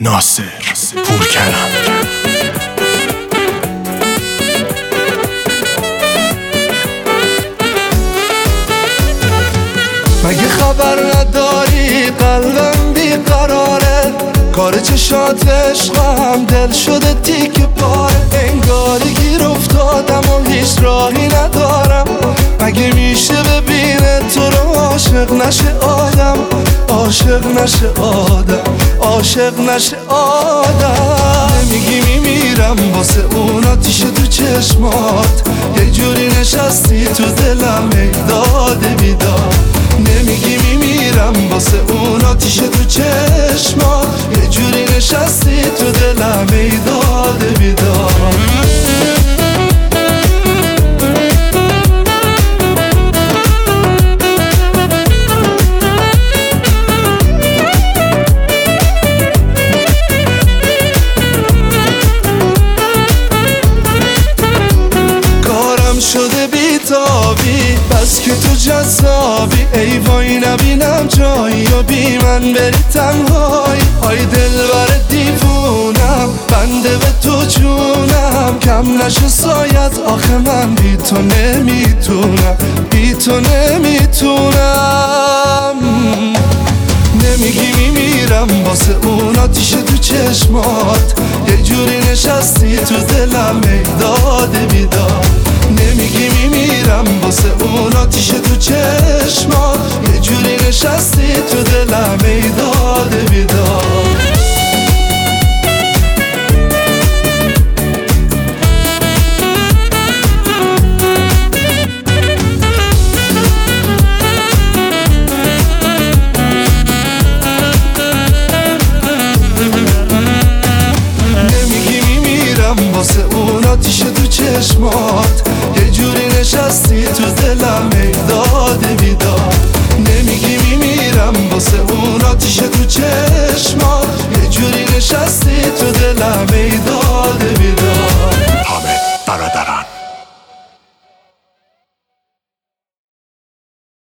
ناصر پورکرم مگه خبر نداری قلبم بیقراره کار چشات عشقم دل شده تیک پاره انگاری گیر افتادم و هیچ راهی ندارم مگه میشه ببینه تو رو عاشق نشه آدم نمیگی میمیرم واسه اون آتیش تو چشمات یه جوری نشستی تو دلم بیداد نمیگی میمیرم واسه اون آتیش تو چشمات یه جوری نشستی تو دلم بیداد بس که تو جذابی ای وای نبینم جایی و بی من بری تنهایی آی دلبر دیوونم بنده به تو جونم کم نشه سایت آخه من بی تو نمیتونم نمیگی میمیرم واسه اون آتیش تو چشمات یه جوری نشستی تو دلم بیداد نمیگی میمیرم واسه اون آتیش تو چشمات یه جوری نشستی تو دلم بیداد آتیش تو چشمات یه جوری نشستی تو دلم بیداد نمیگی میمیرم واسه اون آتیش تو چشمات